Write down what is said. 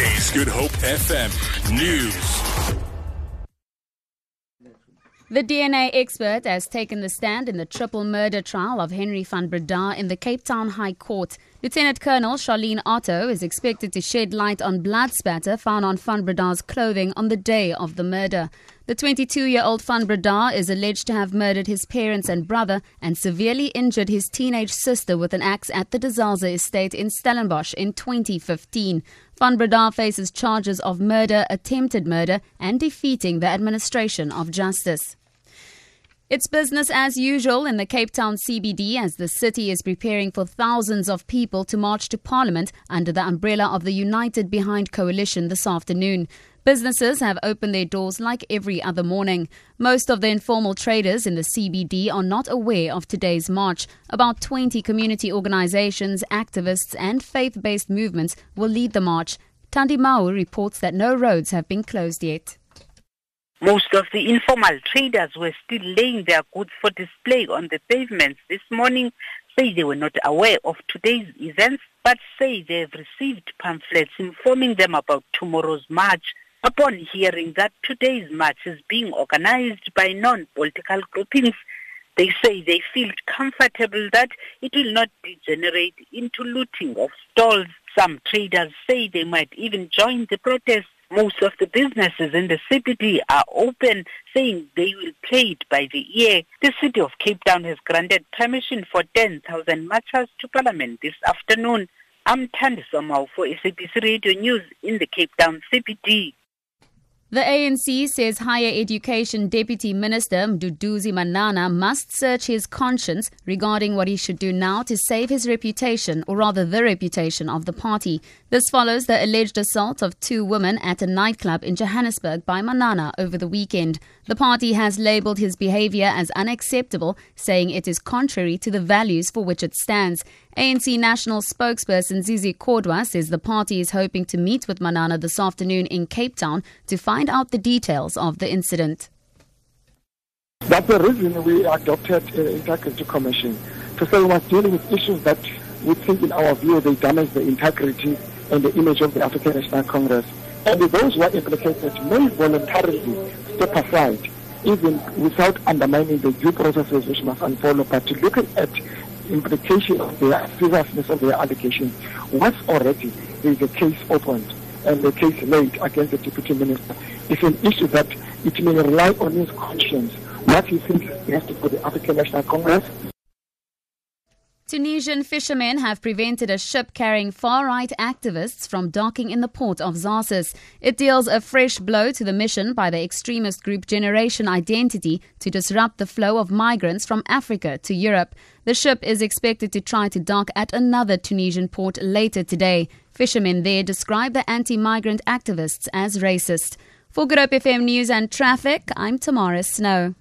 is Good Hope FM News. The DNA expert has taken the stand in the triple murder trial of Henri van Breda in the Cape Town High Court. Lieutenant Colonel Charlene Otto is expected to shed light on blood spatter found on van Breda's clothing on the day of the murder. The 22-year-old van Breda is alleged to have murdered his parents and brother and severely injured his teenage sister with an axe at the De Zalze estate in Stellenbosch in 2015. Van Breda faces charges of murder, attempted murder and defeating the administration of justice. It's business as usual in the Cape Town CBD as the city is preparing for thousands of people to march to Parliament under the umbrella of the United Behind Coalition this afternoon. Businesses have opened their doors like every other morning. Most of the informal traders in the CBD are not aware of today's march. About 20 community organizations, activists and faith-based movements will lead the march. Tandi Mawu reports that no roads have been closed yet. Most of the informal traders were still laying their goods for display on the pavements this morning, say they were not aware of today's events, but say they have received pamphlets informing them about tomorrow's march. Upon hearing that today's march is being organized by non-political groupings, they say they feel comfortable that it will not degenerate into looting of stalls. Some traders say they might even join the protest. Most of the businesses in the CBD are open, saying they will play it by the ear. The city of Cape Town has granted permission for 10,000 marchers to Parliament this afternoon. I'm Tandiswa Mahofu for SABC Radio News in the Cape Town CBD. The ANC says Higher Education Deputy Minister Mduduzi Manana must search his conscience regarding what he should do now to save his reputation, or rather the reputation of the party. This follows the alleged assault of two women at a nightclub in Johannesburg by Manana over the weekend. The party has labelled his behaviour as unacceptable, saying it is contrary to the values for which it stands. ANC national spokesperson Zizi Kordwa says the party is hoping to meet with Manana this afternoon in Cape Town to find out the details of the incident. That's the reason we adopted an integrity commission, to say we must deal with issues that we think, in our view, they damage the integrity and the image of the African National Congress. And those who are implicated may voluntarily step aside, even without undermining the due processes which must unfold, but to look at implication of the seriousness of their allegations. Once already there is a case opened and the case laid against the Deputy Minister, it's an issue that it may rely on his conscience, what he thinks he has to do for the African National Congress. Tunisian fishermen have prevented a ship carrying far-right activists from docking in the port of Zarsis. It deals a fresh blow to the mission by the extremist group Generation Identity to disrupt the flow of migrants from Africa to Europe. The ship is expected to try to dock at another Tunisian port later today. Fishermen there describe the anti-migrant activists as racist. For Good Hope FM News and Traffic, I'm Tamara Snow.